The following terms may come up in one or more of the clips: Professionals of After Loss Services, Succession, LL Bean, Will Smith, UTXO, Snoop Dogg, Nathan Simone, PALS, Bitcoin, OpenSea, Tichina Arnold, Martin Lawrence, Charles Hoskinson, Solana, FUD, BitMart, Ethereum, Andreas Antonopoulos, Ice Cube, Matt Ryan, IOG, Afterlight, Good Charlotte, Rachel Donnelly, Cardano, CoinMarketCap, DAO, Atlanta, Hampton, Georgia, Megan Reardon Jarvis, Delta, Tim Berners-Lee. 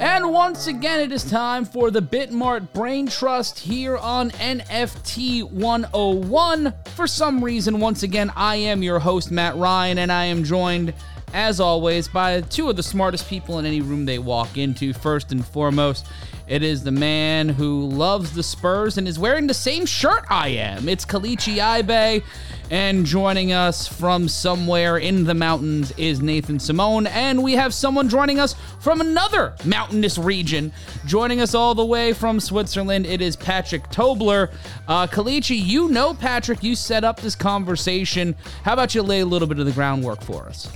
And once again, it is time for the BitMart Brain Trust here on NFT 101. For some reason, once again, I am your host, Matt Ryan, and I am joined, as always, by two of the smartest people in any room they walk into. First and foremost, it is the man who loves the Spurs and is wearing the same shirt I am. It's Kelechi Ibay. And joining us from somewhere in the mountains is Nathan Simone. And we have someone joining us from another mountainous region. Joining us all the way from Switzerland, it is Patrick Tobler. Kelechi, you know Patrick. You set up this conversation. How about you lay a little bit of the groundwork for us?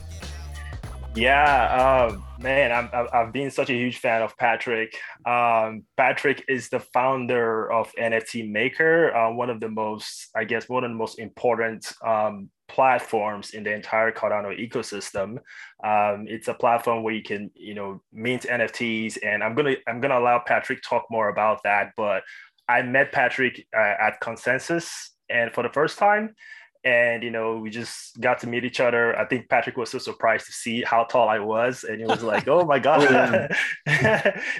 Yeah, man, I've been such a huge fan of Patrick. Patrick is the founder of NFT Maker, one of the most important platforms in the entire Cardano ecosystem. It's a platform where you can, mint NFTs, and I'm gonna allow Patrick talk more about that. But I met Patrick at Consensus, and for the first time. And, we just got to meet each other. I think Patrick was so surprised to see how tall I was. And he was like, oh, my God.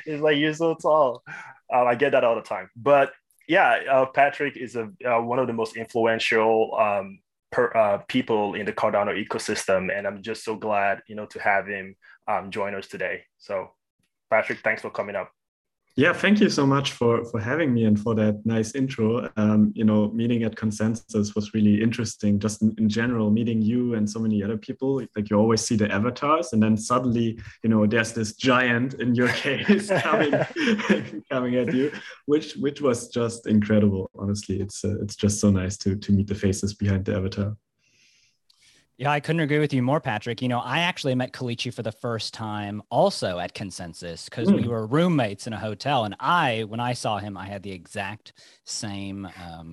He's like, you're so tall. I get that all the time. But, Patrick is one of the most influential people in the Cardano ecosystem. And I'm just so glad, to have him join us today. So, Patrick, thanks for coming up. Yeah, thank you so much for having me and for that nice intro. Meeting at Consensus was really interesting. Just in general, meeting you and so many other people, like you always see the avatars, and then suddenly, there's this giant in your case coming at you, which was just incredible. Honestly, it's just so nice to meet the faces behind the avatar. Yeah, I couldn't agree with you more, Patrick. I actually met Kelechi for the first time also at Consensus because we were roommates in a hotel. And when I saw him, I had the exact same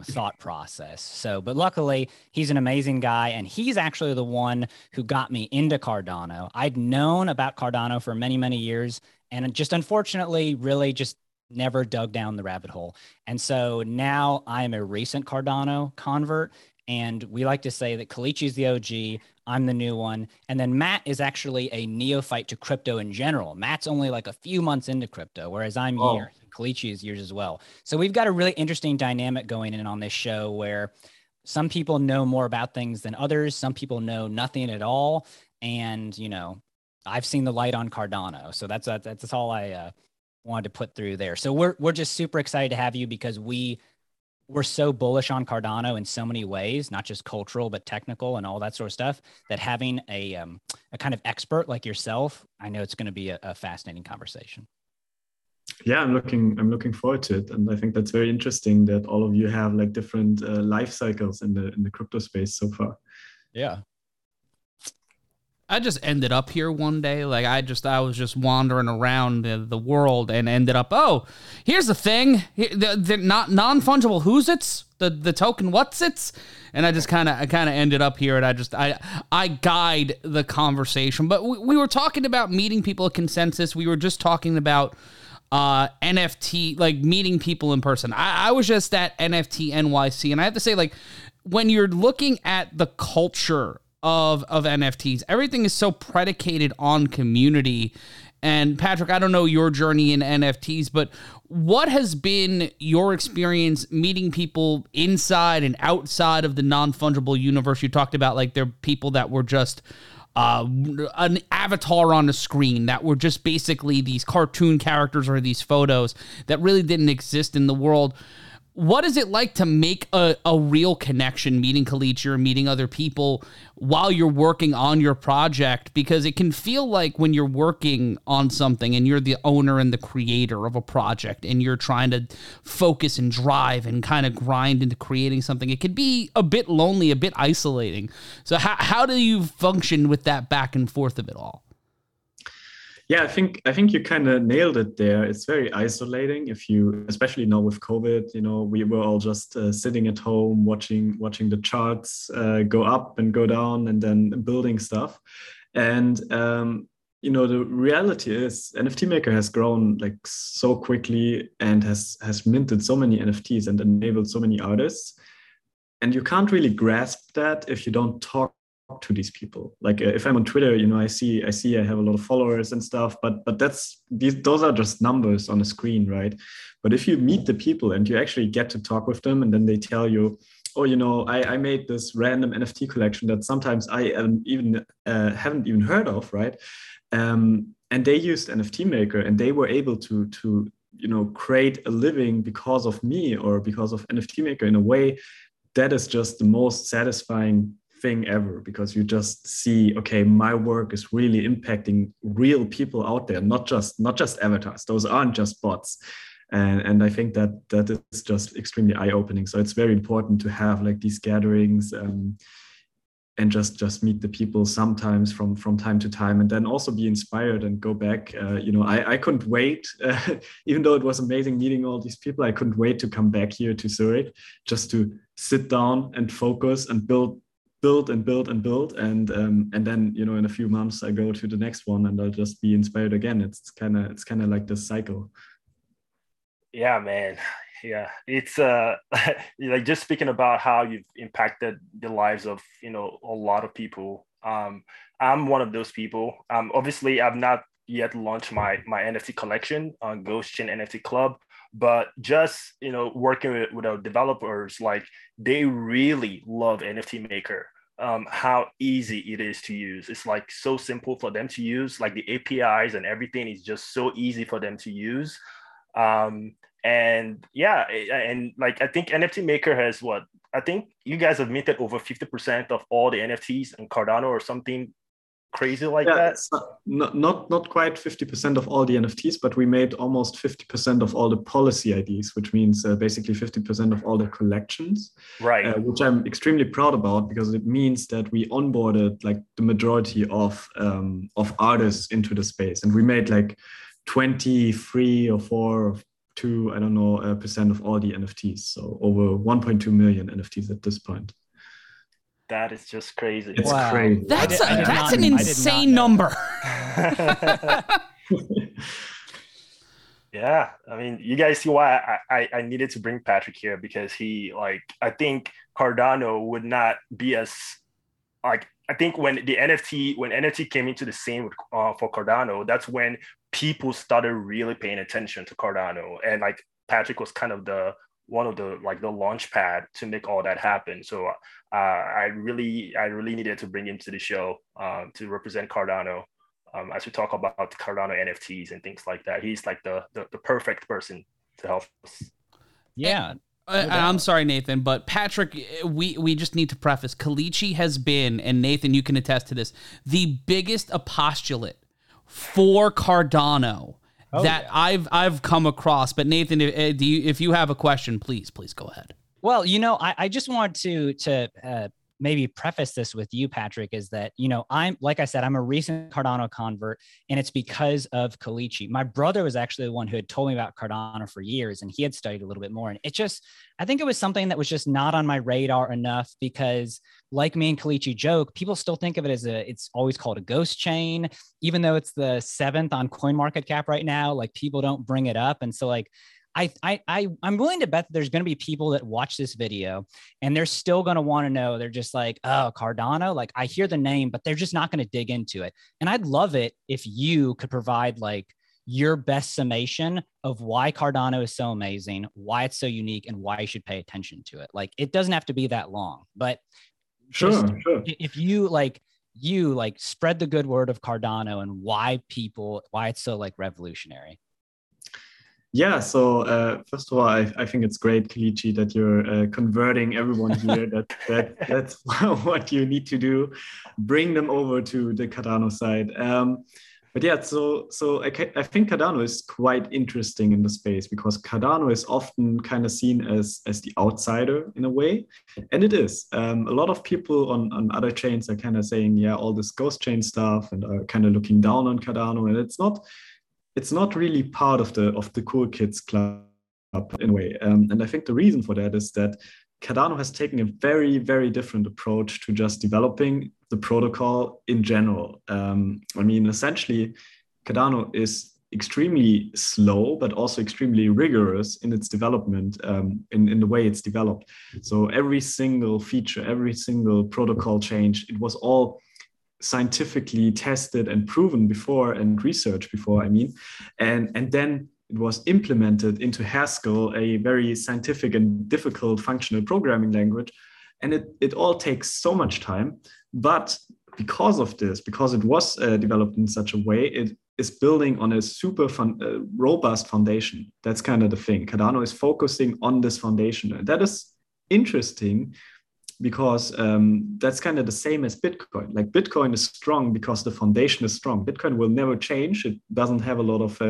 thought process. But luckily, he's an amazing guy. And he's actually the one who got me into Cardano. I'd known about Cardano for many, many years. And just unfortunately, really just never dug down the rabbit hole. And so now I'm a recent Cardano convert. And we like to say that Kelechi is the OG, I'm the new one. And then Matt is actually a neophyte to crypto in general. Matt's only like a few months into crypto, whereas I'm here. Kelechi is years as well. So we've got a really interesting dynamic going in on this show where some people know more about things than others. Some people know nothing at all. And, I've seen the light on Cardano. So that's all I wanted to put through there. So we're just super excited to have you because we're so bullish on Cardano in so many ways, not just cultural, but technical and all that sort of stuff, that having a kind of expert like yourself, I know it's going to be a fascinating conversation. Yeah, I'm looking forward to it. And I think that's very interesting that all of you have like different life cycles in the crypto space so far. Yeah. I just ended up here one day. Like I was just wandering around the world and ended up, here's the thing. They're not non-fungible. Who's it's the token? What's it's? And I just kind of ended up here, and I guide the conversation. But we were talking about meeting people at Consensus. We were just talking about NFT, like meeting people in person. I was just at NFT NYC, and I have to say, like, when you're looking at the culture of NFTs, everything is so predicated on community. And Patrick, I don't know your journey in NFTs, but what has been your experience meeting people inside and outside of the non-fungible universe? You talked about like there are people that were just an avatar on the screen, that were just basically these cartoon characters or these photos that really didn't exist in the world. What is it like to make a real connection, meeting Kelechi or meeting other people while you're working on your project? Because it can feel like when you're working on something and you're the owner and the creator of a project and you're trying to focus and drive and kind of grind into creating something, it can be a bit lonely, a bit isolating. So how do you function with that back and forth of it all? Yeah, I think you kind of nailed it there. It's very isolating if you, especially now with COVID, we were all just sitting at home, watching the charts go up and go down and then building stuff. And, the reality is NFT Maker has grown like so quickly and has minted so many NFTs and enabled so many artists. And you can't really grasp that if you don't talk to these people. Like if I'm on Twitter, you know, I see I have a lot of followers and stuff, but those are just numbers on a screen, right? But if you meet the people and you actually get to talk with them, and then they tell you, oh, you know, I made this random NFT collection that sometimes I haven't even heard of, right? And they used NFT Maker, and they were able to you know, create a living because of me or because of NFT Maker in a way that is just the most satisfying thing ever, because you just see, okay, my work is really impacting real people out there, not just avatars. Those aren't just bots. And I think that is just extremely eye-opening. So it's very important to have like these gatherings and just meet the people sometimes from time to time, and then also be inspired and go back. You know, I couldn't wait, even though it was amazing meeting all these people, I couldn't wait to come back here to Zurich just to sit down and focus and build. And then, you know, in a few months I go to the next one and I'll just be inspired again. It's kind of like this cycle. Yeah, man. Yeah, it's like just speaking about how you've impacted the lives of, you know, a lot of people. I'm one of those people. Obviously, I've not yet launched my NFT collection on Ghost Chain NFT Club, but just, you know, working with our developers, like they really love NFT Maker. How easy it is to use. It's like so simple for them to use. Like the APIs and everything is just so easy for them to use. And yeah, and like I think NFT Maker has what? I think you guys have minted over 50% of all the NFTs in Cardano or something crazy like that. Not quite 50% of all the NFTs, but we made almost 50% of all the policy IDs, which means basically 50% of all the collections, right? Which I'm extremely proud about, because it means that we onboarded like the majority of artists into the space, and we made like 23 or 4 or 2, I don't know, percent of all the NFTs. So over 1.2 million NFTs at this point. That is just crazy. It's wow. Crazy. That's an insane number. Yeah. I mean, you guys see why I needed to bring Patrick here, because he, like, I think Cardano would not be as, like, I think when NFT came into the scene with, for Cardano, that's when people started really paying attention to Cardano, and like Patrick was kind of the launch pad to make all that happen. So I really needed to bring him to the show to represent Cardano as we talk about Cardano NFTs and things like that. He's like the perfect person to help us. Yeah. I'm sorry, Nathan, but Patrick, we just need to preface. Kelechi has been, and Nathan, you can attest to this, the biggest apostolate for Cardano I've come across. But Nathan, if you have a question, please go ahead. Well, you know, I just wanted to maybe preface this with you, Patrick, is that, you know, I'm, like I said, I'm a recent Cardano convert, and it's because of Kelechi. My brother was actually the one who had told me about Cardano for years, and he had studied a little bit more. And it just, I think it was something that was just not on my radar enough, because like me and Kelechi joke, people still think of it as it's always called a ghost chain, even though it's the 7th on CoinMarketCap right now, like people don't bring it up. And so like, I'm willing to bet that there's going to be people that watch this video and they're still going to want to know. They're just like, oh, Cardano, like I hear the name, but they're just not going to dig into it. And I'd love it if you could provide like your best summation of why Cardano is so amazing, why it's so unique, and why you should pay attention to it. Like it doesn't have to be that long, but sure. If you spread the good word of Cardano and why it's so like revolutionary. Yeah, so first of all, I think it's great, Kelechi, that you're converting everyone here. That's what you need to do, bring them over to the Cardano side. But yeah, so I think Cardano is quite interesting in the space, because Cardano is often kind of seen as the outsider in a way. And it is. A lot of people on other chains are kind of saying, yeah, all this ghost chain stuff, and are kind of looking down on Cardano. And it's not really part of the cool kids club in a way. And I think the reason for that is that Cardano has taken a very, very different approach to just developing the protocol in general. I mean, essentially, Cardano is extremely slow, but also extremely rigorous in its development, in the way it's developed. So every single feature, every single protocol change, it was all scientifically tested and proven before, and researched before, I mean, and then it was implemented into Haskell, a very scientific and difficult functional programming language. And it all takes so much time, but because of this, because it was developed in such a way, it is building on a super robust foundation. That's kind of the thing. Cardano is focusing on this foundation. And that is interesting because that's kind of the same as Bitcoin. Like Bitcoin is strong because the foundation is strong. Bitcoin will never change. It doesn't have a lot of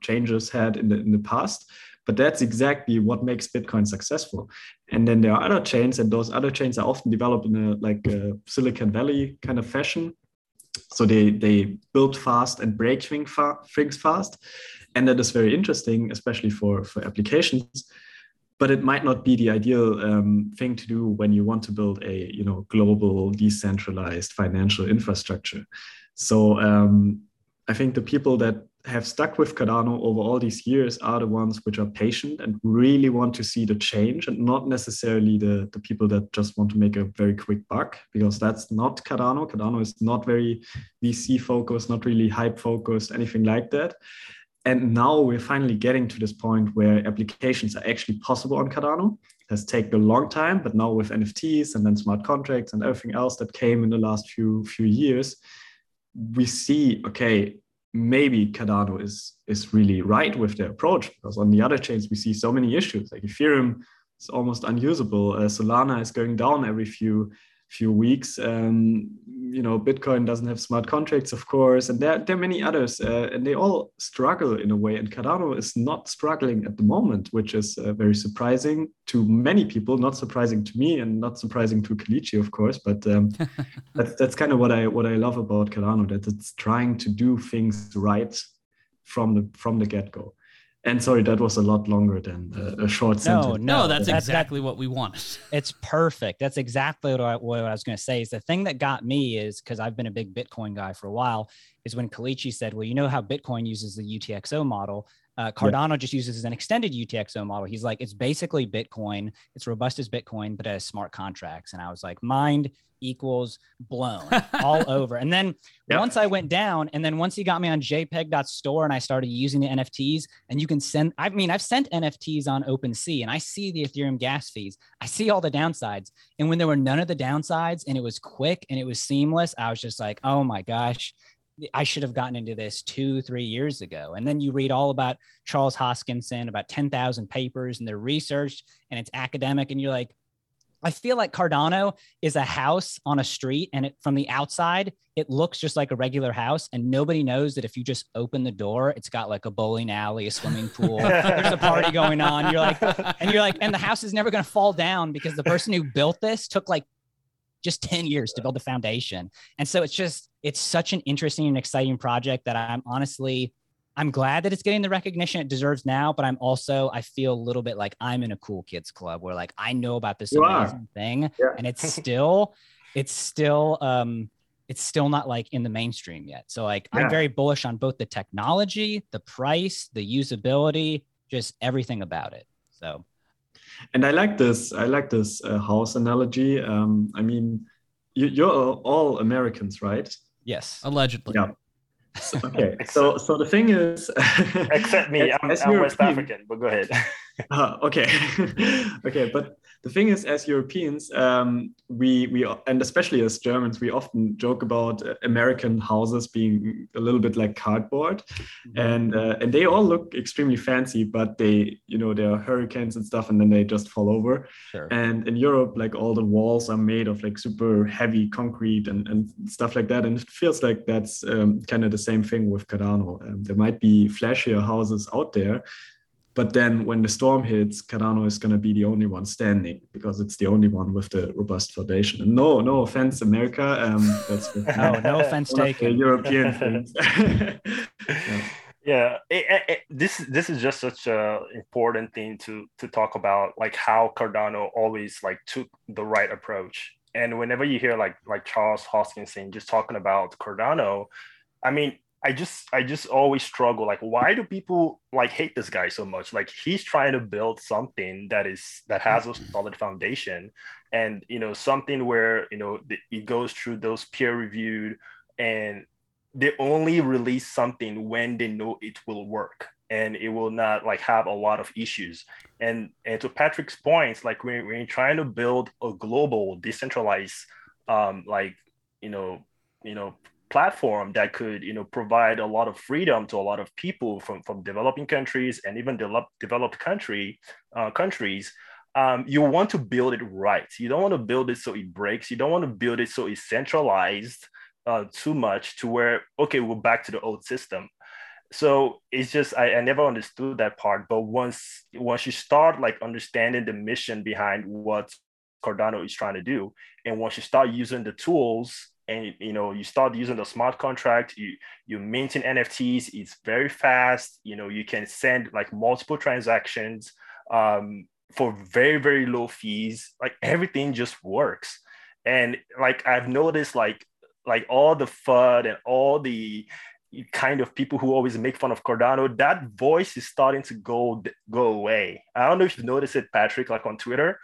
changes had in the past, but that's exactly what makes Bitcoin successful. And then there are other chains, and those other chains are often developed in a like a Silicon Valley kind of fashion. So they build fast and break things fast. And that is very interesting, especially for applications. But it might not be the ideal thing to do when you want to build a global decentralized financial infrastructure. So I think the people that have stuck with Cardano over all these years are the ones which are patient and really want to see the change, and not necessarily the people that just want to make a very quick buck, because that's not Cardano. Cardano is not very VC focused, not really hype focused, anything like that. And now we're finally getting to this point where applications are actually possible on Cardano. It has taken a long time, but now with NFTs and then smart contracts and everything else that came in the last few years, we see, okay, maybe Cardano is really right with their approach, because on the other chains, we see so many issues. Like Ethereum is almost unusable. Solana is going down every few weeks. Bitcoin doesn't have smart contracts, of course, and there are many others, and they all struggle in a way. And Cardano is not struggling at the moment, which is very surprising to many people, not surprising to me and not surprising to Kelechi, of course, but that's kind of what I love about Cardano, that it's trying to do things right from the get-go. And sorry, that was a lot longer than a short sentence. No, that's exactly what we want. It's perfect. That's exactly what I was going to say. Is the thing that got me is, because I've been a big Bitcoin guy for a while, is when Kelechi said, well, you know how Bitcoin uses the UTXO model. Cardano just uses an extended UTXO model. He's like, it's basically Bitcoin. It's robust as Bitcoin, but it has smart contracts. And I was like, mind equals blown all over. And then once I went down, and then once he got me on jpeg.store and I started using the NFTs, and you can send, I mean, I've sent NFTs on OpenSea and I see the Ethereum gas fees. I see all the downsides. And when there were none of the downsides and it was quick and it was seamless, I was just like, oh my gosh, I should have gotten into this 2-3 years ago. And then you read all about Charles Hoskinson, about 10,000 papers, and they're researched and it's academic. And you're like, I feel like Cardano is a house on a street, and it, from the outside, it looks just like a regular house, and nobody knows that if you just open the door, it's got like a bowling alley, a swimming pool, there's a party going on. And the house is never going to fall down because the person who built this took like just 10 years to build the foundation. And so it's such an interesting and exciting project that I'm glad that it's getting the recognition it deserves now, but I feel a little bit like I'm in a cool kids club where like, I know about this amazing thing and it's still not like in the mainstream yet. So like, I'm very bullish on both the technology, the price, the usability, just everything about it. So. And I like this house analogy. I mean, you're all Americans, right? Yes. Allegedly. Yeah. Okay. So the thing is, except me, I'm West African, but go ahead. Okay. But the thing is, as Europeans, we and especially as Germans, we often joke about American houses being a little bit like cardboard, and they all look extremely fancy, but they, there are hurricanes and stuff, and then they just fall over. Sure. And in Europe, like all the walls are made of like super heavy concrete and stuff like that, and it feels like that's kind of the same thing with Cardano. There might be flashier houses out there. But then when the storm hits, Cardano is going to be the only one standing because it's the only one with the robust foundation. And no offense, America. That's no offense taken. European things. This is just such an important thing to talk about, like how Cardano always like took the right approach. And whenever you hear like Charles Hoskinson just talking about Cardano, I mean, I just always struggle. Like, why do people hate this guy so much? Like, he's trying to build something that has a solid foundation, and something where it goes through those peer reviewed, and they only release something when they know it will work and it will not have a lot of issues. And to Patrick's points, when you're trying to build a global decentralized platform that could provide a lot of freedom to a lot of people from developing countries and even developed countries, you want to build it right. You don't want to build it so it breaks. You don't want to build it so it's centralized too much to where, okay, we're back to the old system. So it's just, I never understood that part. But once you start understanding the mission behind what Cardano is trying to do, and once you start using the tools, and you start using the smart contract, you maintain NFTs, it's very fast, you can send multiple transactions for very, very low fees, everything just works. And I've noticed all the FUD and all the kind of people who always make fun of Cardano, that voice is starting to go away. I don't know if you noticed it, Patrick, on Twitter,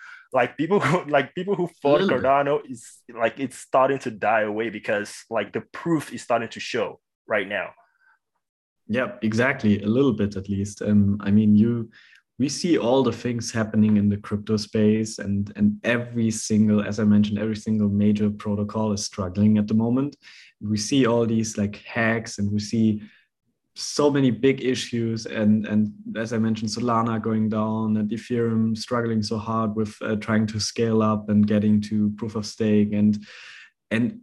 people who fought Cardano is it's starting to die away because the proof is starting to show right now. Yeah, exactly. A little bit, at least. I mean, we see all the things happening in the crypto space, and every single, as I mentioned, every single major protocol is struggling at the moment. We see all these hacks, and we see so many big issues, and as I mentioned, Solana going down and Ethereum struggling so hard with trying to scale up and getting to proof of stake, and then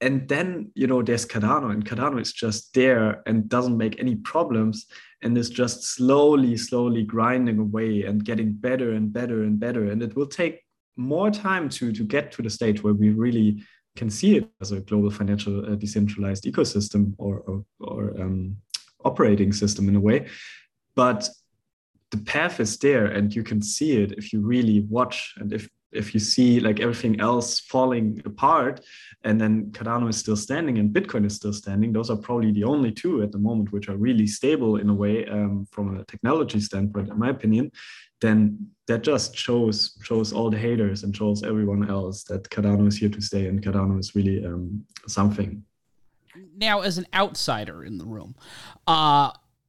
there's Cardano, and Cardano is just there and doesn't make any problems, and is just slowly grinding away and getting better and better and better, and it will take more time to get to the stage where we really can see it as a global financial decentralized ecosystem or operating system in a way. But the path is there, and you can see it if you really watch, and if you see everything else falling apart, and then Cardano is still standing and Bitcoin is still standing. Those are probably the only two at the moment which are really stable in a way, from a technology standpoint, in my opinion. Then that just shows all the haters and shows everyone else that Cardano is here to stay, and Cardano is really something. Now, as an outsider in the room,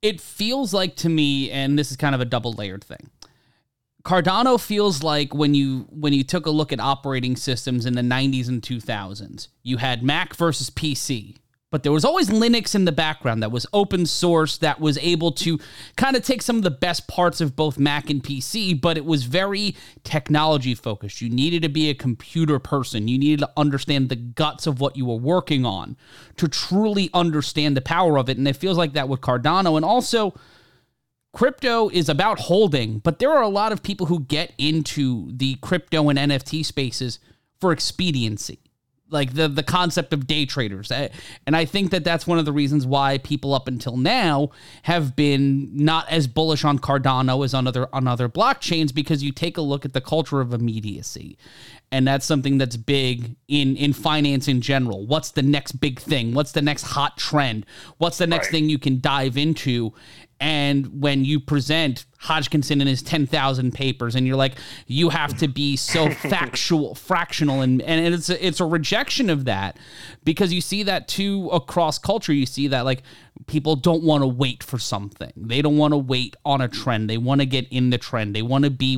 it feels like to me, and this is kind of a double-layered thing, Cardano feels like when you took a look at operating systems in the 90s and 2000s, you had Mac versus PC, but there was always Linux in the background that was open source, that was able to kind of take some of the best parts of both Mac and PC, but it was very technology focused. You needed to be a computer person. You needed to understand the guts of what you were working on to truly understand the power of it, and it feels like that with Cardano. And also, crypto is about holding, but there are a lot of people who get into the crypto and NFT spaces for expediency, like the concept of day traders. And I think that that's one of the reasons why people up until now have been not as bullish on Cardano as on other blockchains, because you take a look at the culture of immediacy. And that's something that's big in finance in general. What's the next big thing? What's the next hot trend? What's the next thing you can dive into? And when you present Hodgkinson and his 10,000 papers, and you're like, you have to be so fractional, and it's a rejection of that, because you see that too across culture. You see that people don't want to wait for something. They don't want to wait on a trend. They want to get in the trend. They want to be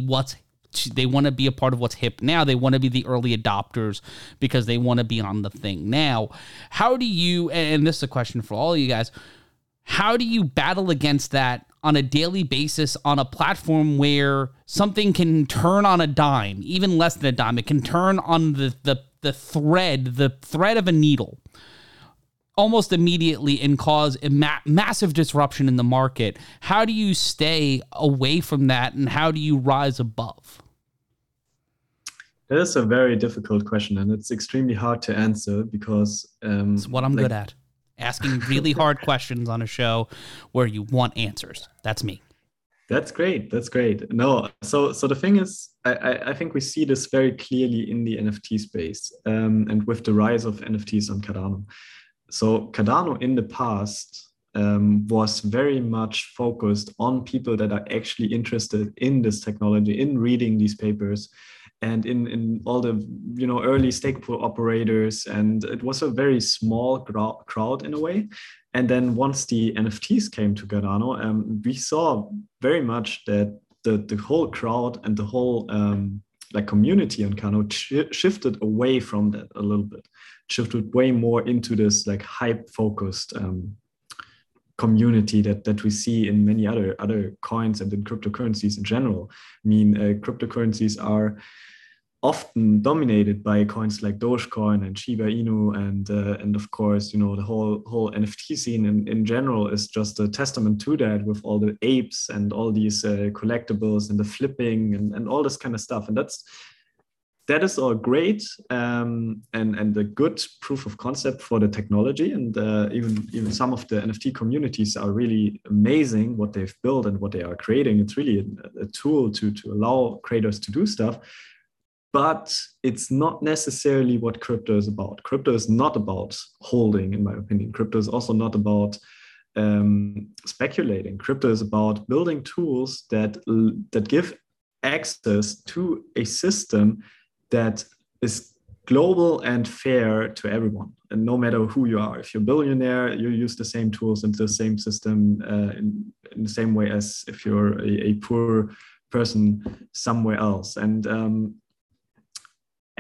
a part of what's hip now. They want to be the early adopters because they want to be on the thing now. How do you, and this is a question for all of you guys, how do you battle against that on a daily basis on a platform where something can turn on a dime, even less than a dime? It can turn on the thread of a needle almost immediately and cause a massive disruption in the market. How do you stay away from that, and how do you rise above? That is a very difficult question, and it's extremely hard to answer because... it's what I'm good at. Asking really hard questions on a show where you want answers. That's me. That's great. No, so the thing is, I think we see this very clearly in the NFT space, and with the rise of NFTs on Cardano. So Cardano in the past was very much focused on people that are actually interested in this technology, in reading these papers, and in all the, you know, early stake pool operators. And it was a very small crowd in a way. And then once the NFTs came to Cardano, we saw very much that the whole crowd and the whole like community on Cardano shifted away from that a little bit, shifted way more into this like hype focused community that we see in many other coins and in cryptocurrencies in general. I mean, cryptocurrencies are often dominated by coins like Dogecoin and Shiba Inu, and of course, you know, the whole NFT scene in general is just a testament to that, with all the apes and all these collectibles and the flipping and all this kind of stuff. And that is all great and a good proof of concept for the technology. And even some of the NFT communities are really amazing what they've built and what they are creating. It's really a tool to allow creators to do stuff. But it's not necessarily what crypto is about. Crypto is not about holding, in my opinion. Crypto is also not about speculating. Crypto is about building tools that give access to a system that is global and fair to everyone, and no matter who you are. If you're a billionaire, you use the same tools and the same system in the same way as if you're a poor person somewhere else.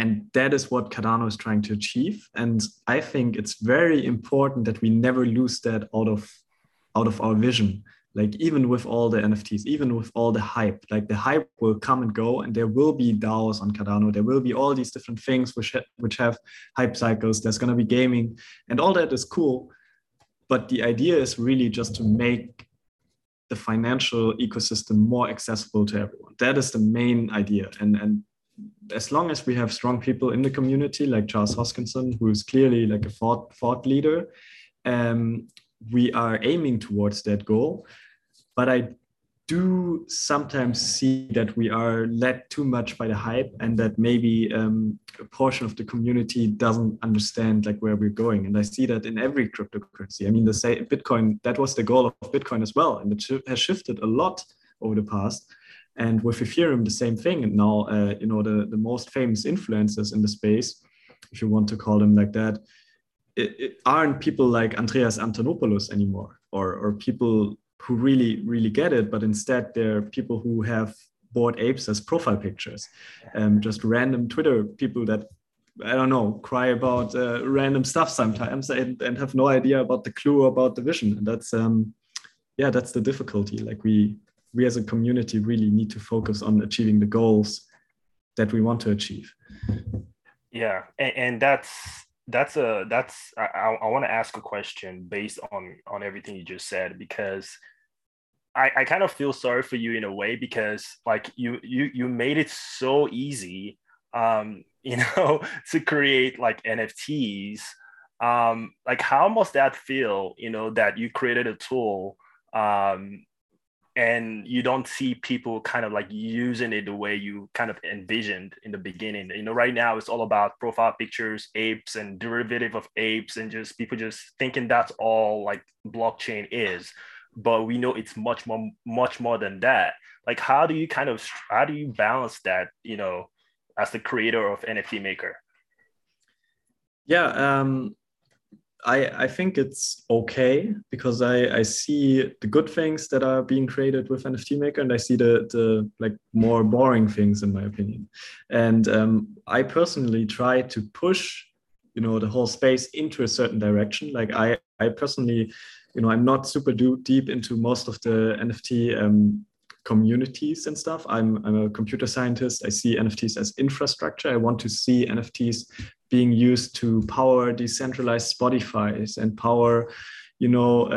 And that is what Cardano is trying to achieve. And I think it's very important that we never lose that out of our vision. Like, even with all the NFTs, even with all the hype, like the hype will come and go, and there will be DAOs on Cardano. There will be all these different things which have hype cycles. There's going to be gaming, and all that is cool. But the idea is really just to make the financial ecosystem more accessible to everyone. That is the main idea. And as long as we have strong people in the community, like Charles Hoskinson, who is clearly like a thought leader, we are aiming towards that goal. But I do sometimes see that we are led too much by the hype, and that maybe a portion of the community doesn't understand like where we're going. And I see that in every cryptocurrency. I mean, Bitcoin, that was the goal of Bitcoin as well. And it has shifted a lot over the past. And with Ethereum, the same thing. And now, you know, the most famous influencers in the space, if you want to call them like that, it aren't people like Andreas Antonopoulos anymore, or people who really, really get it. But instead, they're people who have bought apes as profile pictures, just random Twitter people that, I don't know, cry about random stuff sometimes and have no idea about the clue, about the vision. And that's, yeah, that's the difficulty. Like, we as a community really need to focus on achieving the goals that we want to achieve. Yeah, and that's I want to ask a question based on everything you just said, because I kind of feel sorry for you in a way, because like you made it so easy, you know, to create like NFTs. Like, how must that feel, you know, that you created a tool, and you don't see people kind of like using it the way you kind of envisioned in the beginning. You know, right now it's all about profile pictures, apes and derivative of apes, and just people just thinking that's all like blockchain is. But we know it's much more than that. Like, how do you balance that, you know, as the creator of NFT Maker? Yeah, I think it's okay, because I see the good things that are being created with NFT Maker, and I see the like more boring things, in my opinion. And I personally try to push, you know, the whole space into a certain direction. Like, I personally, you know, I'm not super deep into most of the NFT communities and stuff. I'm a computer scientist. I see NFTs as infrastructure. I want to see NFTs being used to power decentralized Spotifys and power, you know,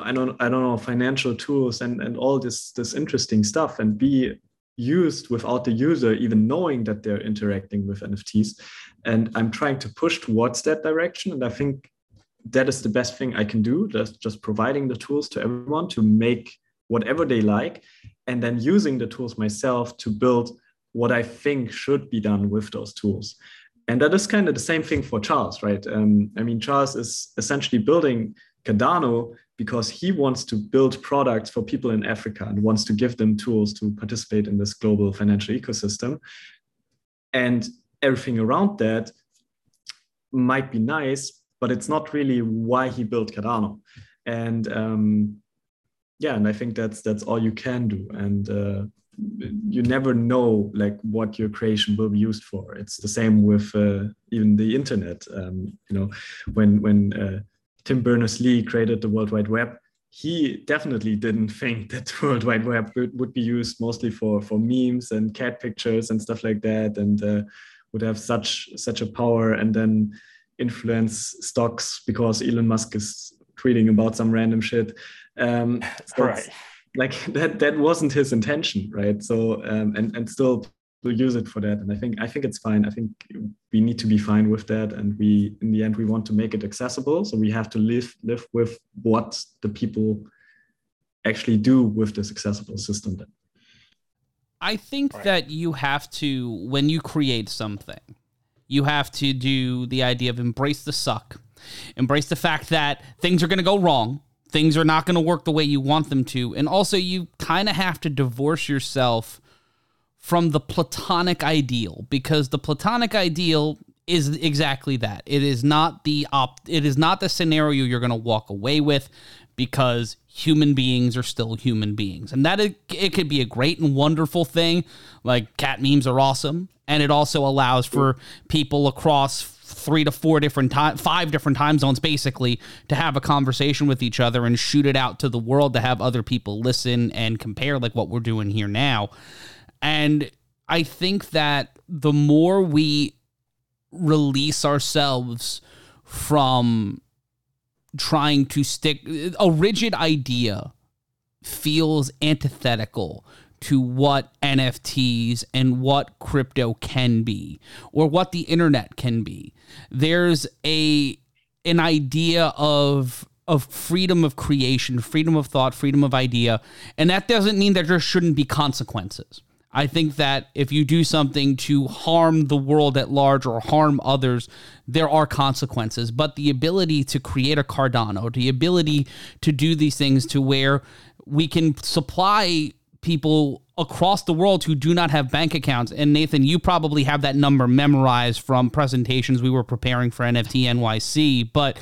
I don't know, financial tools and all this interesting stuff, and be used without the user even knowing that they're interacting with NFTs. And I'm trying to push towards that direction. And I think that is the best thing I can do, just providing the tools to everyone to make whatever they like, and then using the tools myself to build what I think should be done with those tools. And that is kind of the same thing for Charles, right? I mean, Charles is essentially building Cardano because he wants to build products for people in Africa and wants to give them tools to participate in this global financial ecosystem. And everything around that might be nice, but it's not really why he built Cardano. And yeah, and I think that's all you can do. And you never know like what your creation will be used for. It's the same with even the internet. You know, when Tim Berners-Lee created the World Wide Web, he definitely didn't think that the World Wide Web would be used mostly for memes and cat pictures and stuff like that, and would have such a power and then influence stocks because Elon Musk is tweeting about some random shit. So right. Like that wasn't his intention, right? So and still we'll use it for that. And I think it's fine. I think we need to be fine with that. And we, in the end, we want to make it accessible. So we have to live with what the people actually do with this accessible system. Then. I think that you have to, when you create something, you have to do the idea of embrace the suck, embrace the fact that things are going to go wrong. Things are not going to work the way you want them to. And also you kind of have to divorce yourself from the platonic ideal, because the platonic ideal is exactly that. It is not the it is not the scenario you're going to walk away with, because human beings are still human beings. And that it could be a great and wonderful thing. Like cat memes are awesome. And it also allows for people across 3 to 4 different time, 5 different time zones, basically, to have a conversation with each other and shoot it out to the world, to have other people listen and compare, like what we're doing here now. And I think that the more we release ourselves from trying to stick, a rigid idea feels antithetical to what NFTs and what crypto can be, or what the internet can be. There's an idea of freedom of creation, freedom of thought, freedom of idea. And that doesn't mean that there shouldn't be consequences. I think that if you do something to harm the world at large or harm others, there are consequences. But the ability to create a Cardano, the ability to do these things to where we can supply people across the world who do not have bank accounts. And Nathan, you probably have that number memorized from presentations we were preparing for NFT NYC, but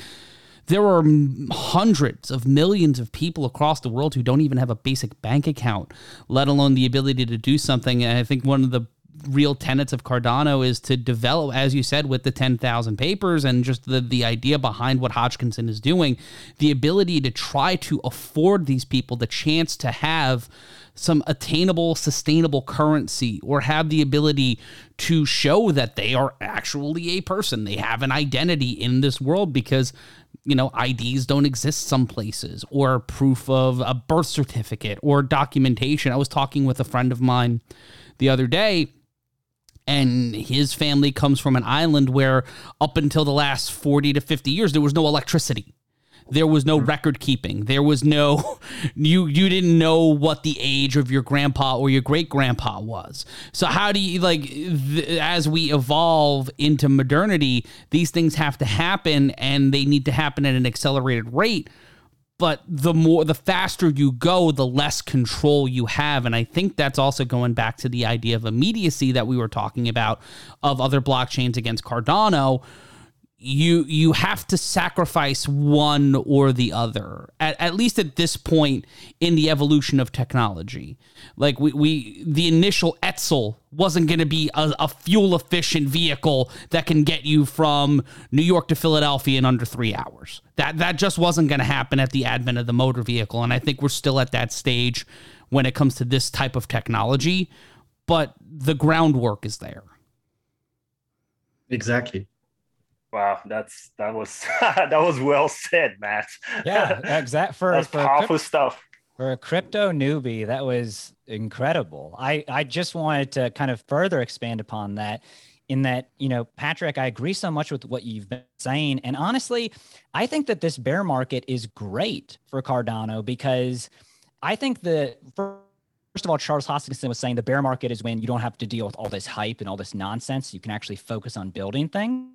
there are hundreds of millions of people across the world who don't even have a basic bank account, let alone the ability to do something. And I think one of the real tenets of Cardano is to develop, as you said, with the 10,000 papers and just the idea behind what Hoskinson is doing, the ability to try to afford these people the chance to have some attainable, sustainable currency, or have the ability to show that they are actually a person. They have an identity in this world, because you know, IDs don't exist some places, or proof of a birth certificate or documentation. I was talking with a friend of mine the other day, and his family comes from an island where up until the last 40 to 50 years, there was no electricity. There was no record keeping. There was no, you didn't know what the age of your grandpa or your great grandpa was. So how do you, like, as we evolve into modernity, these things have to happen, and they need to happen at an accelerated rate. But the faster you go, the less control you have. And I think that's also going back to the idea of immediacy that we were talking about, of other blockchains against Cardano. You have to sacrifice one or the other, at least at this point in the evolution of technology. Like the initial Etzel wasn't going to be a fuel-efficient vehicle that can get you from New York to Philadelphia in under 3 hours. That just wasn't going to happen at the advent of the motor vehicle, and I think we're still at that stage when it comes to this type of technology, but the groundwork is there. Exactly. Wow, that was that was well said, Matt. Yeah, exact for powerful stuff. For a crypto newbie, that was incredible. I just wanted to kind of further expand upon that, in that, you know, Patrick, I agree so much with what you've been saying. And honestly, I think that this bear market is great for Cardano, because I think the First of all, Charles Hoskinson was saying the bear market is when you don't have to deal with all this hype and all this nonsense. You can actually focus on building things.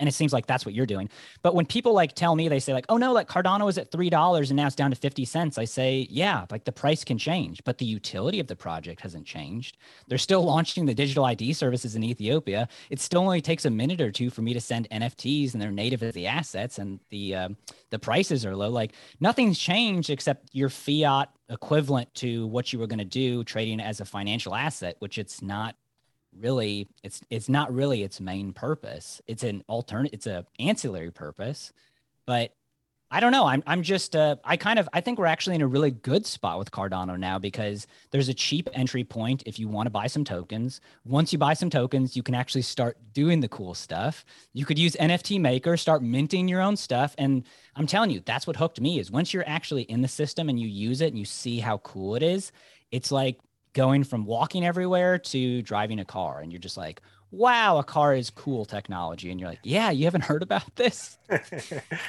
And it seems like that's what you're doing. But when people like tell me, they say like, oh no, like Cardano is at $3 and now it's down to 50 cents. I say, yeah, like the price can change, but the utility of the project hasn't changed. They're still launching the digital ID services in Ethiopia. It still only takes a minute or two for me to send NFTs and they're native to the assets and the prices are low. Like nothing's changed except your fiat equivalent to what you were going to do trading as a financial asset, which it's not. Really, it's not really its main purpose. It's an alternate. It's a ancillary purpose, but I don't know. I'm just I think we're actually in a really good spot with Cardano now because there's a cheap entry point if you want to buy some tokens. Once you buy some tokens, you can actually start doing the cool stuff. You could use NFT Maker, start minting your own stuff, and I'm telling you, that's what hooked me. Is once you're actually in the system and you use it and you see how cool it is, it's like going from walking everywhere to driving a car. And you're just like, wow, a car is cool technology. And you're like, yeah, you haven't heard about this.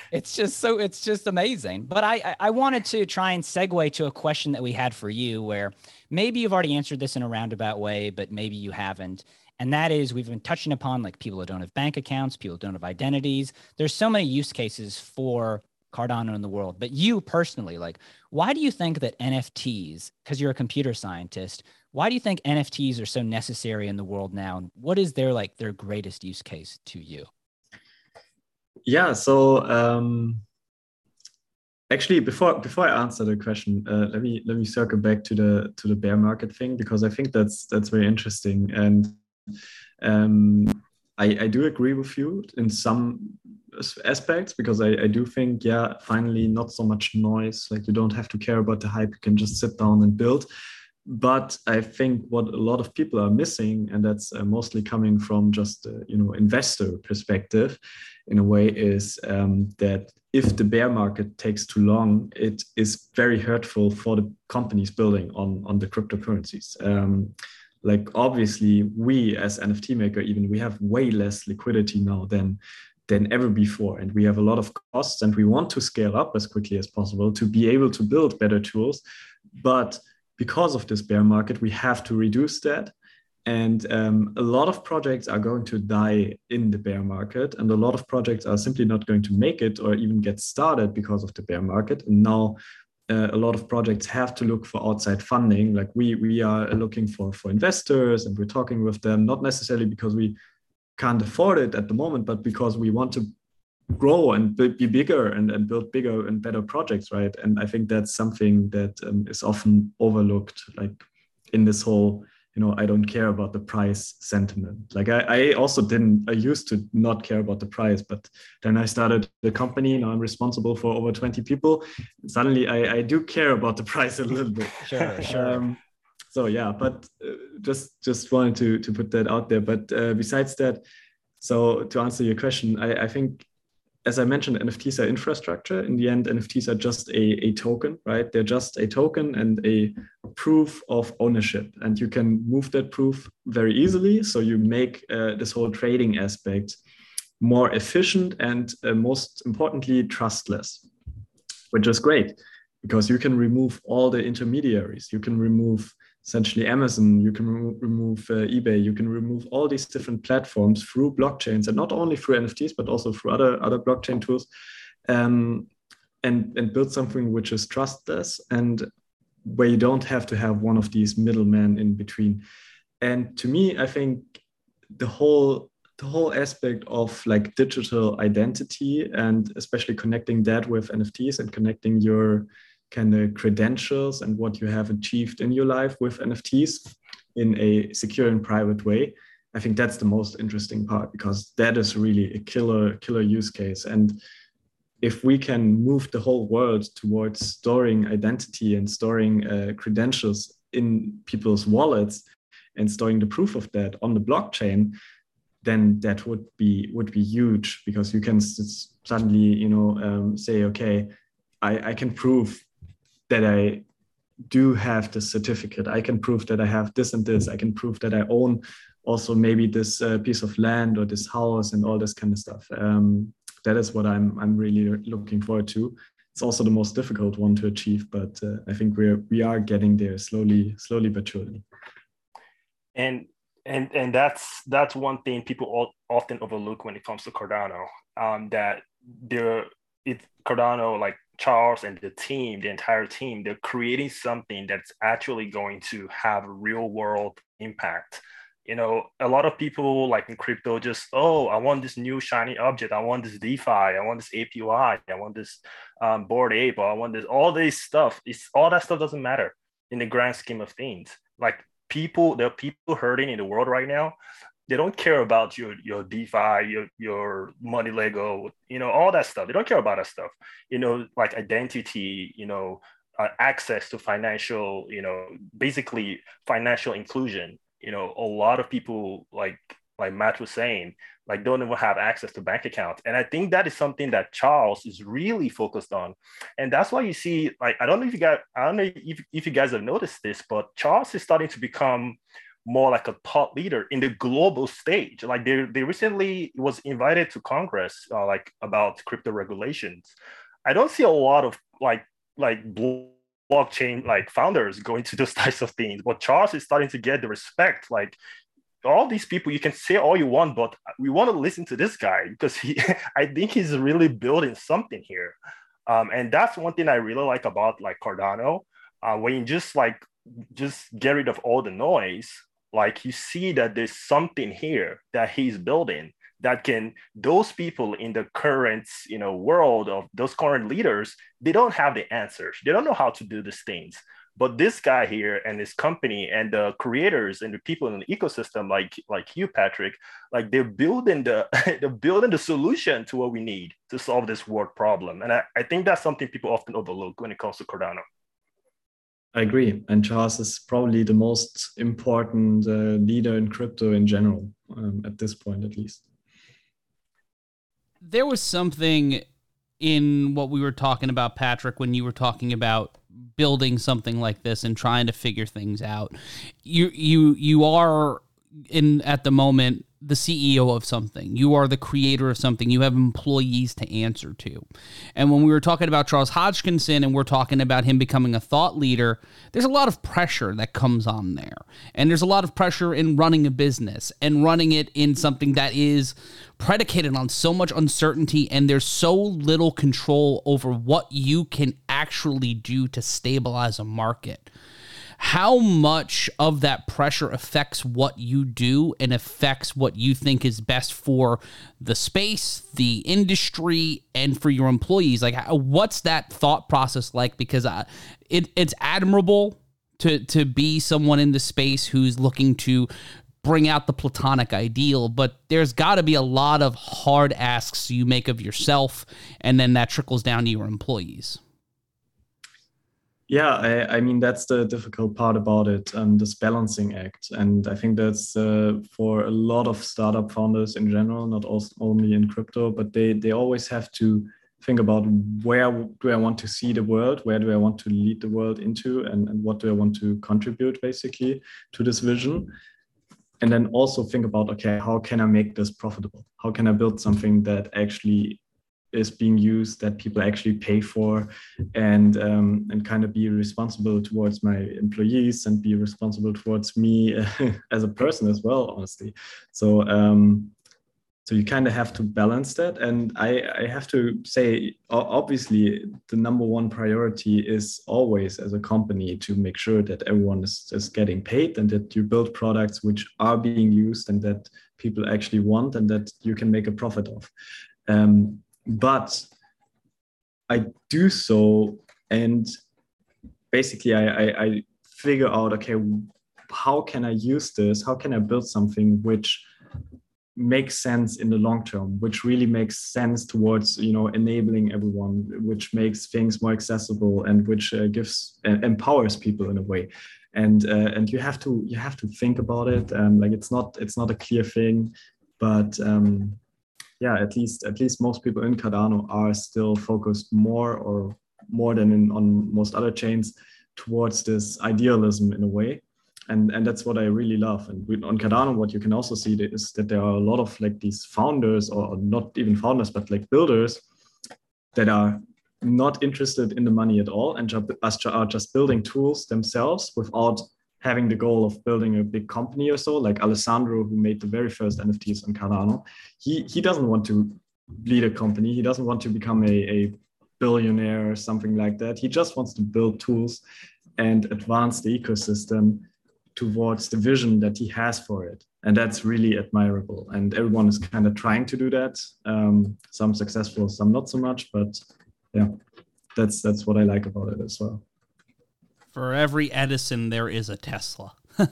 It's just amazing. But I wanted to try and segue to a question that we had for you where maybe you've already answered this in a roundabout way, but maybe you haven't. And that is, we've been touching upon like people who don't have bank accounts, people who don't have identities. There's so many use cases for Cardano in the world, but you personally, like, why do you think that NFTs, because you're a computer scientist, why do you think NFTs are so necessary in the world now? And what is their, like, their greatest use case to you? Yeah, so actually, before I answer the question, let me circle back to the bear market thing, because I think that's very interesting. And I do agree with you in some aspects, because I do think, yeah, finally not so much noise, like you don't have to care about the hype, you can just sit down and build. But I think what a lot of people are missing, and that's mostly coming from just investor perspective in a way, is that if the bear market takes too long, it is very hurtful for the companies building on the cryptocurrencies. Like obviously we as NFT Maker, even we have way less liquidity now than ever before. And we have a lot of costs and we want to scale up as quickly as possible to be able to build better tools. But because of this bear market, we have to reduce that. And a lot of projects are going to die in the bear market. And a lot of projects are simply not going to make it or even get started because of the bear market. And now a lot of projects have to look for outside funding. Like we are looking for investors and we're talking with them, not necessarily because we can't afford it at the moment, but because we want to grow and be bigger and build bigger and better projects, right? And I think that's something that is often overlooked, like in this whole, I don't care about the price sentiment. Like I used to not care about the price, but then I started the company. Now I'm responsible for over 20 people. Suddenly I do care about the price a little bit. Sure. So yeah, but just wanted to put that out there. But besides that, so to answer your question, I think, as I mentioned, NFTs are infrastructure. In the end, NFTs are just a token, right? They're just a token and a proof of ownership. And you can move that proof very easily. So you make this whole trading aspect more efficient and most importantly, trustless, which is great because you can remove all the intermediaries. You can remove essentially Amazon, you can remove eBay, you can remove all these different platforms through blockchains, and not only through NFTs, but also through other blockchain tools, and build something which is trustless and where you don't have to have one of these middlemen in between. And to me, I think the whole aspect of like digital identity, and especially connecting that with NFTs and connecting your kind of credentials and what you have achieved in your life with NFTs in a secure and private way, I think that's the most interesting part, because that is really a killer use case. And if we can move the whole world towards storing identity and storing credentials in people's wallets and storing the proof of that on the blockchain, then that would be huge, because you can suddenly say, okay, I can prove that I do have this certificate. I can prove that I have this and this. I can prove that I own also maybe this piece of land or this house and all this kind of stuff. That is what I'm really looking forward to. It's also the most difficult one to achieve, but I think we are getting there slowly but surely. And that's one thing people often overlook when it comes to Cardano. Cardano, like Charles and the team, the entire team, they're creating something that's actually going to have real world impact. You know, a lot of people like in crypto just, oh, I want this new shiny object. I want this DeFi. I want this APY. I want this Bored Ape. I want this, all this stuff. It's all that stuff doesn't matter in the grand scheme of things. Like people, there are people hurting in the world right now. They don't care about your DeFi, your money Lego, you know, all that stuff. They don't care about that stuff. You know, like identity, you know, access to financial, you know, basically financial inclusion. You know, a lot of people, like Matt was saying, like don't even have access to bank accounts. And I think that is something that Charles is really focused on. And that's why you see, like, I don't know if you guys have noticed this, but Charles is starting to become more like a thought leader in the global stage. Like they recently was invited to Congress, like about crypto regulations. I don't see a lot of like blockchain like founders going to those types of things, but Charles is starting to get the respect. Like all these people, you can say all you want, but we want to listen to this guy because I think he's really building something here. And that's one thing I really like about like Cardano. When you just get rid of all the noise, like you see that there's something here that he's building that can, those people in the current, you know, world of those current leaders, they don't have the answers. They don't know how to do these things. But this guy here and his company and the creators and the people in the ecosystem, like you, Patrick, like they're building the they're building the solution to what we need to solve this world problem. And I think that's something people often overlook when it comes to Cardano. I agree. And Charles is probably the most important leader in crypto in general, at this point, at least. There was something in what we were talking about, Patrick, when you were talking about building something like this and trying to figure things out. You are in at the moment the CEO of something. You are the creator of something. You have employees to answer to. And when we were talking about Charles Hoskinson and we're talking about him becoming a thought leader, there's a lot of pressure that comes on there. And there's a lot of pressure in running a business and running it in something that is predicated on so much uncertainty, and there's so little control over what you can actually do to stabilize a market. How much of that pressure affects what you do and affects what you think is best for the space, the industry, and for your employees? Like, what's that thought process like? Because it's admirable to be someone in the space who's looking to bring out the platonic ideal, but there's got to be a lot of hard asks you make of yourself, and then that trickles down to your employees. Yeah, I mean, that's the difficult part about it, this balancing act. And I think that's for a lot of startup founders in general, not only in crypto, but they always have to think about where do I want to see the world, where do I want to lead the world into, and what do I want to contribute basically to this vision. And then also think about, okay, how can I make this profitable? How can I build something that actually is being used, that people actually pay for, and kind of be responsible towards my employees and be responsible towards me as a person as well, honestly. So you kind of have to balance that. And I have to say, obviously, the number one priority is always as a company to make sure that everyone is getting paid and that you build products which are being used and that people actually want and that you can make a profit of. But I do so, and basically I figure out, okay, how can I use this? How can I build something which makes sense in the long term, which really makes sense towards, you know, enabling everyone, which makes things more accessible and which gives and empowers people in a way. And you have to think about it. Like it's not a clear thing, but. Yeah, at least most people in Cardano are still focused more than on most other chains towards this idealism in a way. And that's what I really love. And on Cardano, what you can also see is that there are a lot of like these founders, or not even founders, but like builders that are not interested in the money at all and are just building tools themselves without having the goal of building a big company or so, like Alessandro, who made the very first NFTs on Cardano. He doesn't want to lead a company. He doesn't want to become a billionaire or something like that. He just wants to build tools and advance the ecosystem towards the vision that he has for it. And that's really admirable. And everyone is kind of trying to do that. Some successful, some not so much, but yeah, that's what I like about it as well. For every Edison, there is a Tesla. I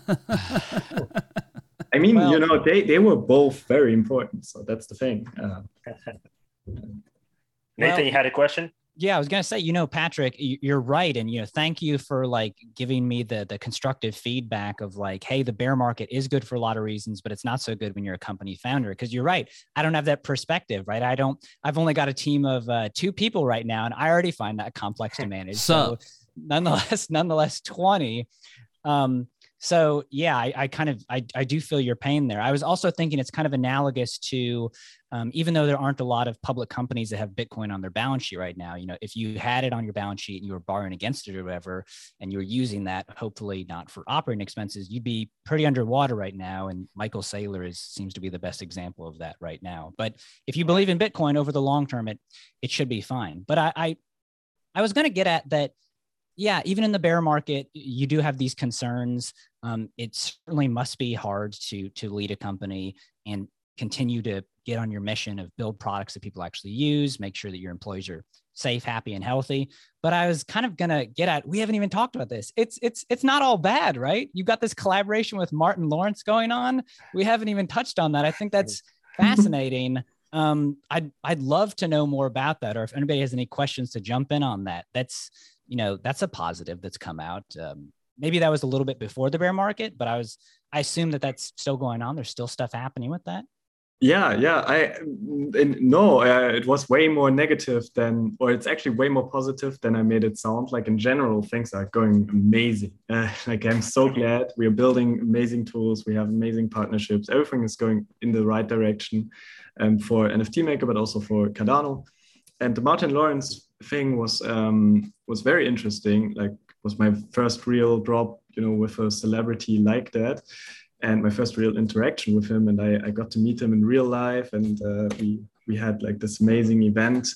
mean, well, you know, they were both very important. So that's the thing. Nathan, you had a question? Yeah, I was going to say, you know, Patrick, you're right. And, you know, thank you for like giving me the constructive feedback of like, hey, the bear market is good for a lot of reasons, but it's not so good when you're a company founder, because you're right. I don't have that perspective, right? I've only got a team of 2 people right now, and I already find that complex to manage. So nonetheless, 20. So yeah, I do feel your pain there. I was also thinking it's kind of analogous to, even though there aren't a lot of public companies that have Bitcoin on their balance sheet right now, you know, if you had it on your balance sheet and you were borrowing against it or whatever, and you were using that, hopefully not for operating expenses, you'd be pretty underwater right now. And Michael Saylor seems to be the best example of that right now. But if you believe in Bitcoin over the long term, it should be fine. But I was going to get at that. Yeah, even in the bear market, you do have these concerns. It certainly must be hard to lead a company and continue to get on your mission of build products that people actually use, make sure that your employees are safe, happy, and healthy. But I was kind of gonna get at, we haven't even talked about this. It's not all bad, right? You've got this collaboration with Martin Lawrence going on. We haven't even touched on that. I think that's fascinating. I'd love to know more about that, or if anybody has any questions to jump in on that. That's a positive that's come out. Maybe that was a little bit before the bear market, but I assume that's still going on. There's still stuff happening with that. Yeah. It was way more negative or it's actually way more positive than I made it sound. Like in general, things are going amazing. I'm so glad we are building amazing tools. We have amazing partnerships. Everything is going in the right direction for NFT Maker, but also for Cardano. And the Martin Lawrence thing was very interesting. Like, was my first real drop, you know, with a celebrity like that, and my first real interaction with him. And I got to meet him in real life, and we had like this amazing event,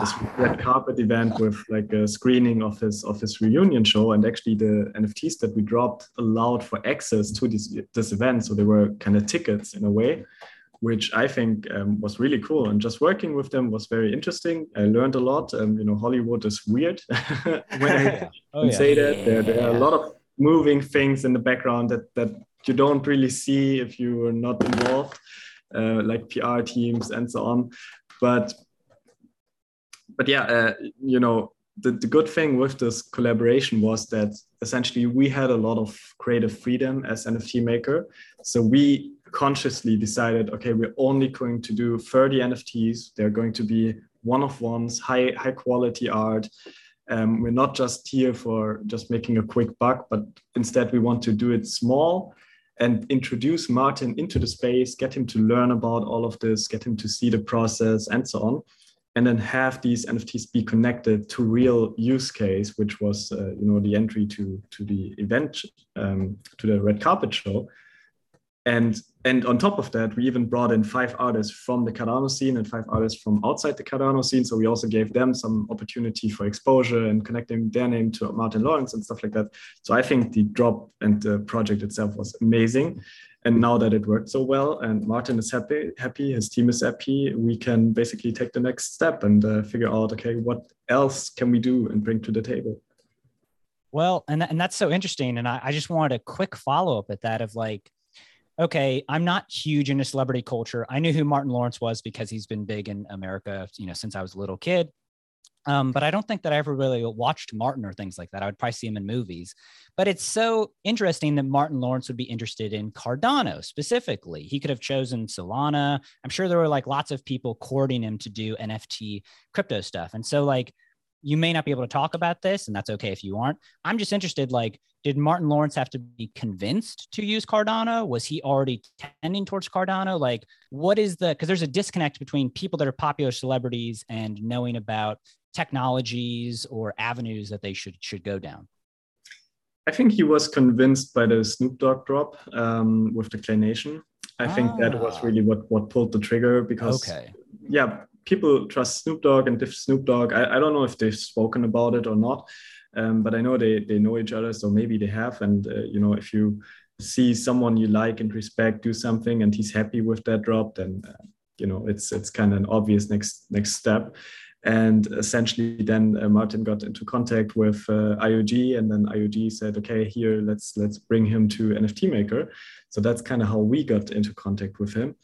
this red carpet event with like a screening of his reunion show. And actually, the NFTs that we dropped allowed for access to this event, so they were kind of tickets in a way, which I think was really cool. And just working with them was very interesting. I learned a lot. Hollywood is weird. When I say that, there are a lot of moving things in the background that you don't really see if you are not involved, like PR teams and so on. But yeah, the good thing with this collaboration was that essentially we had a lot of creative freedom as NFT Maker. So we consciously decided, okay, we're only going to do 30 NFTs. They're going to be one-of-ones, high quality art. We're not just here for just making a quick buck, but instead we want to do it small and introduce Martin into the space, get him to learn about all of this, get him to see the process and so on, and then have these NFTs be connected to real use case, which was the entry to the event, to the red carpet show. And on top of that, we even brought in 5 artists from the Cardano scene and 5 artists from outside the Cardano scene. So we also gave them some opportunity for exposure and connecting their name to Martin Lawrence and stuff like that. So I think the drop and the project itself was amazing. And now that it worked so well and Martin is happy, his team is happy, we can basically take the next step and figure out, okay, what else can we do and bring to the table? Well, and that's so interesting. And I just wanted a quick follow-up at that of like, okay, I'm not huge into celebrity culture. I knew who Martin Lawrence was because he's been big in America, since I was a little kid. But I don't think that I ever really watched Martin or things like that. I would probably see him in movies. But it's so interesting that Martin Lawrence would be interested in Cardano specifically. He could have chosen Solana. I'm sure there were like lots of people courting him to do NFT crypto stuff. And so like, you may not be able to talk about this, and that's okay if you aren't. I'm just interested, like, did Martin Lawrence have to be convinced to use Cardano? Was he already tending towards Cardano? Like, what is because there's a disconnect between people that are popular celebrities and knowing about technologies or avenues that they should go down? I think he was convinced by the Snoop Dogg drop with the Clay Nation. I think that was really what pulled the trigger, because people trust Snoop Dogg, and if Snoop Dogg, I don't know if they've spoken about it or not, but I know they know each other, so maybe they have. And if you see someone you like and respect do something and he's happy with that drop, then it's kind of an obvious next step. And essentially then Martin got into contact with IOG, and then IOG said, okay, here, let's bring him to NFT Maker. So that's kind of how we got into contact with him.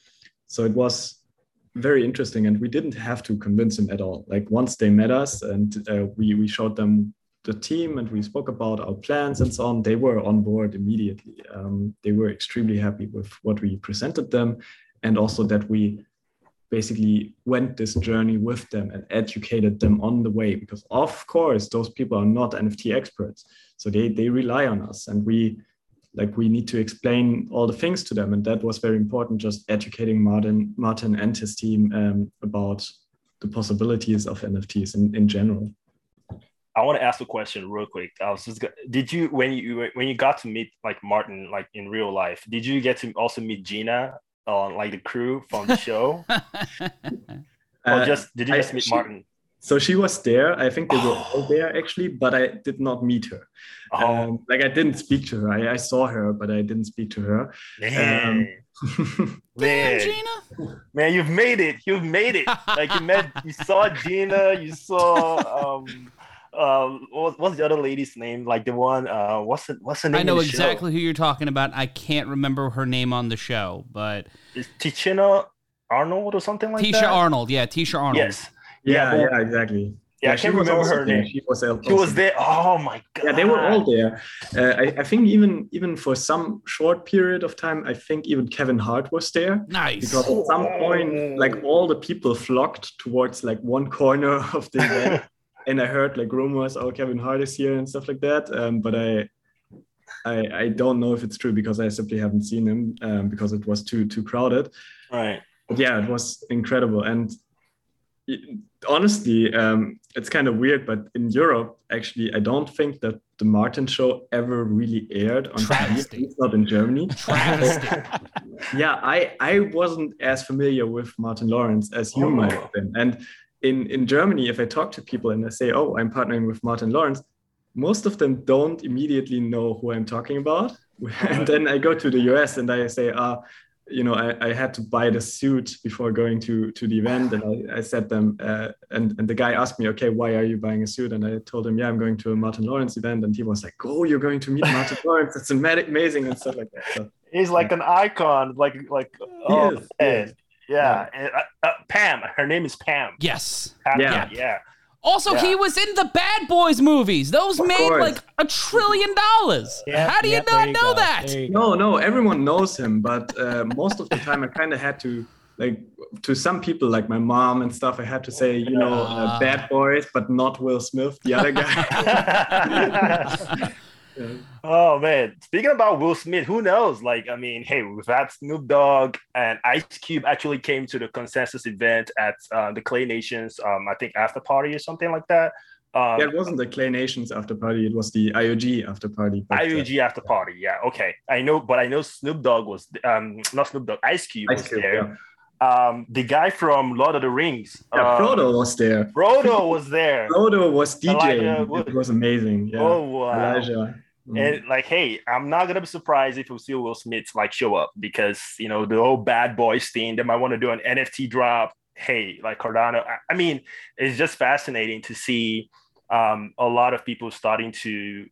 So it was very interesting, and we didn't have to convince him at all. Like, once they met us and we showed them the team and we spoke about our plans and so on, they were on board immediately. They were extremely happy with what we presented them, and also that we basically went this journey with them and educated them on the way, because of course those people are not NFT experts, so they rely on us, and we need to explain all the things to them. And that was very important, just educating Martin and his team about the possibilities of NFTs in general. I want to ask a question real quick. I was just when you got to meet Martin in real life, did you get to also meet Gina on the crew from the show? Or did you meet Martin? So she was there. I think they were all there actually, but I did not meet her. I didn't speak to her. I saw her, but I didn't speak to her. Man. Damn, Gina. Man, you've made it. You've made it. You saw Gina, you saw what's the other lady's name? The one, what's her name? I know exactly who you're talking about. I can't remember her name on the show, but it's Tichina Arnold or something like that. Tichina Arnold, yeah, Tichina Arnold. Yes. Yeah, exactly. Yeah, I can't remember her name. She was there. Oh my God. Yeah, they were all there. I think even for some short period of time, I think even Kevin Hart was there. Nice. Because at some point, all the people flocked towards one corner of the event, and I heard rumors, oh, Kevin Hart is here and stuff like that. But I don't know if it's true, because I simply haven't seen him because it was too crowded. All right. But yeah, it was incredible. And honestly, it's kind of weird, but in Europe, actually, I don't think that the Martin show ever really aired on TV. It's not in Germany. Yeah, I wasn't as familiar with Martin Lawrence as you might have been. And in Germany, if I talk to people and I say, oh, I'm partnering with Martin Lawrence, most of them don't immediately know who I'm talking about. And then I go to the US and I say, I had to buy the suit before going to the event. And I said them, and the guy asked me, okay, why are you buying a suit? And I told him, yeah, I'm going to a Martin Lawrence event. And he was like, oh, you're going to meet Martin Lawrence. That's amazing and stuff like that. So, he's an icon, yeah. And, Pam, her name is Pam. Yes. Pam. Also, he was in the Bad Boys movies. Those of made course. $1 trillion. Yep, how do you not know that? No, everyone knows him. But most of the time, I kind of had to, to some people, my mom and stuff, I had to say, Bad Boys, but not Will Smith, the other guy. Yeah. Oh man, speaking about Will Smith, who knows? We've had Snoop Dogg and Ice Cube actually came to the Consensus event at the Clay Nation's, I think, after party or something like that. Yeah, it wasn't the Clay Nation's after party, it was the IOG after party. Okay. I know Snoop Dogg was, not Snoop Dogg, Ice Cube was there. Yeah. The guy from Lord of the Rings. Yeah, Frodo was there. Frodo was DJing. It was amazing. Yeah. Oh, wow. Elijah. Mm. And hey, I'm not going to be surprised if we see Will Smith show up, because, the old Bad Boys thing, they might want to do an NFT drop. Hey, Cardano. I mean, it's just fascinating to see a lot of people starting to,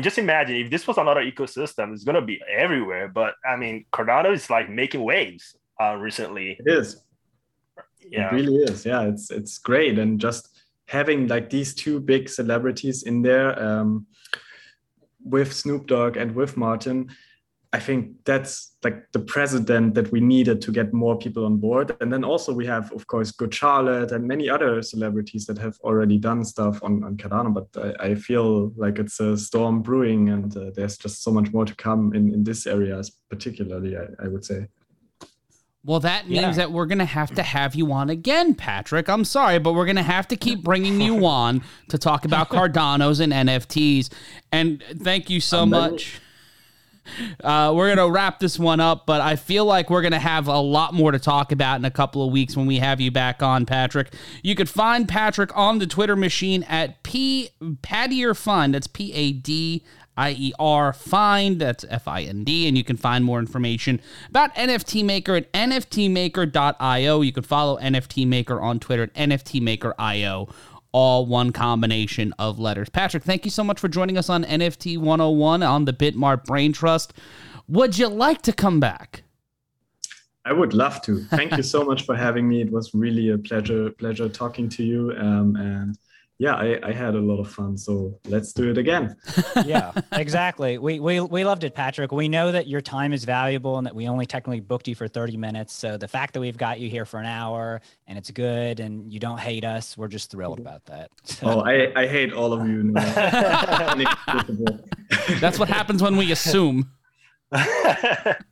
just imagine if this was another ecosystem, it's going to be everywhere. But Cardano is making waves. Recently, it is. Yeah, it really is. Yeah, it's great, and just having these two big celebrities in there with Snoop Dogg and with Martin, I think that's the precedent that we needed to get more people on board. And then also we have, of course, Good Charlotte and many other celebrities that have already done stuff on Cardano. But I feel it's a storm brewing, and there's just so much more to come in this area, particularly. I would say. Well, that means that we're going to have you on again, Patrick. I'm sorry, but we're going to have to keep bringing you on to talk about Cardanos and NFTs. And thank you so much. We're going to wrap this one up, but I feel like we're going to have a lot more to talk about in a couple of weeks when we have you back on, Patrick. You could find Patrick on the Twitter machine at Padierfund. That's P-A-D-I-E-R Find. That's F-I-N-D. And you can find more information about NFT Maker at nftmaker.io. You can follow NFT Maker on Twitter at nftmaker.io. All one combination of letters. Patrick, thank you so much for joining us on NFT 101 on the BitMart Brain Trust. Would you like to come back? I would love to. Thank you so much for having me. It was really a pleasure talking to you. I had a lot of fun. So let's do it again. Yeah, exactly. We loved it, Patrick. We know that your time is valuable and that we only technically booked you for 30 minutes. So the fact that we've got you here for an hour and it's good and you don't hate us, we're just thrilled about that. So. Oh, I hate all of you. No. That's what happens when we assume.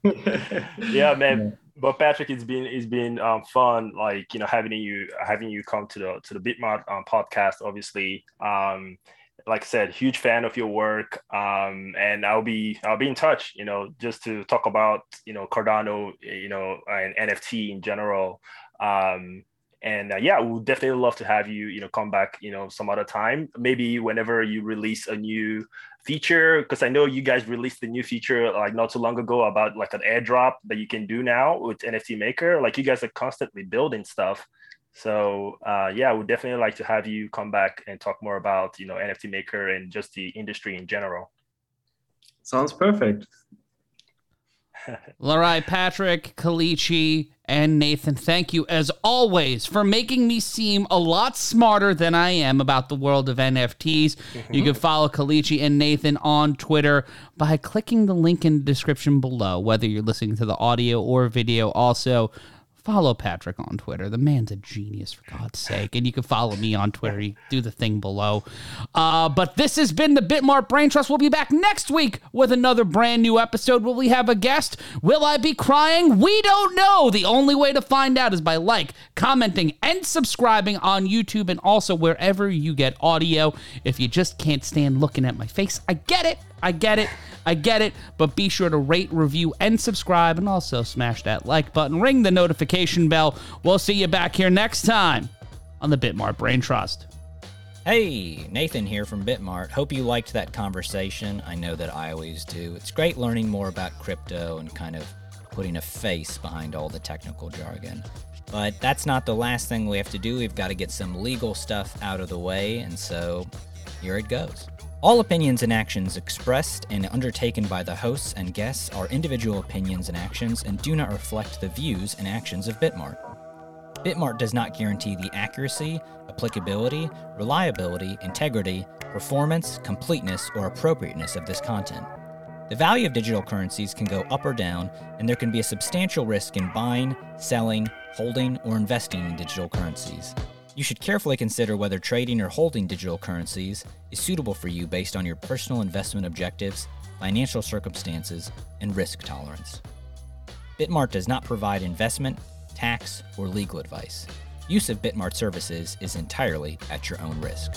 Yeah, man. But Patrick, it's been fun, like, you know, having you come to the BitMart podcast. Obviously, like I said, huge fan of your work, and I'll be in touch, you know, just to talk about, you know, Cardano, you know, and NFT in general. We'll definitely love to have you, you know, come back, you know, some other time, maybe whenever you release a new feature, because I know you guys released the new feature like not too long ago about like an airdrop that you can do now with NFT Maker. Like, you guys are constantly building stuff. So we'd definitely like to have you come back and talk more about, you know, NFT Maker and just the industry in general. Sounds perfect. All right, Patrick, Kelechi, and Nathan, thank you as always for making me seem a lot smarter than I am about the world of NFTs. Mm-hmm. You can follow Kelechi and Nathan on Twitter by clicking the link in the description below, whether you're listening to the audio or video. Also, follow Patrick on Twitter. The man's a genius, for God's sake. And you can follow me on Twitter. You do the thing below. But this has been the BitMart Brain Trust. We'll be back next week with another brand new episode. Will we have a guest? Will I be crying? We don't know. The only way to find out is by commenting, and subscribing on YouTube and also wherever you get audio. If you just can't stand looking at my face, I get it, but be sure to rate, review, and subscribe, and also smash that like button, ring the notification bell. We'll see you back here next time on the BitMart Brain Trust. Hey, Nathan here from BitMart. Hope you liked that conversation. I know that I always do. It's great learning more about crypto and kind of putting a face behind all the technical jargon. But that's not the last thing we have to do. We've got to get some legal stuff out of the way, and so here it goes. All opinions and actions expressed and undertaken by the hosts and guests are individual opinions and actions and do not reflect the views and actions of BitMart. BitMart does not guarantee the accuracy, applicability, reliability, integrity, performance, completeness, or appropriateness of this content. The value of digital currencies can go up or down, and there can be a substantial risk in buying, selling, holding, or investing in digital currencies. You should carefully consider whether trading or holding digital currencies is suitable for you based on your personal investment objectives, financial circumstances, and risk tolerance. BitMart does not provide investment, tax, or legal advice. Use of BitMart services is entirely at your own risk.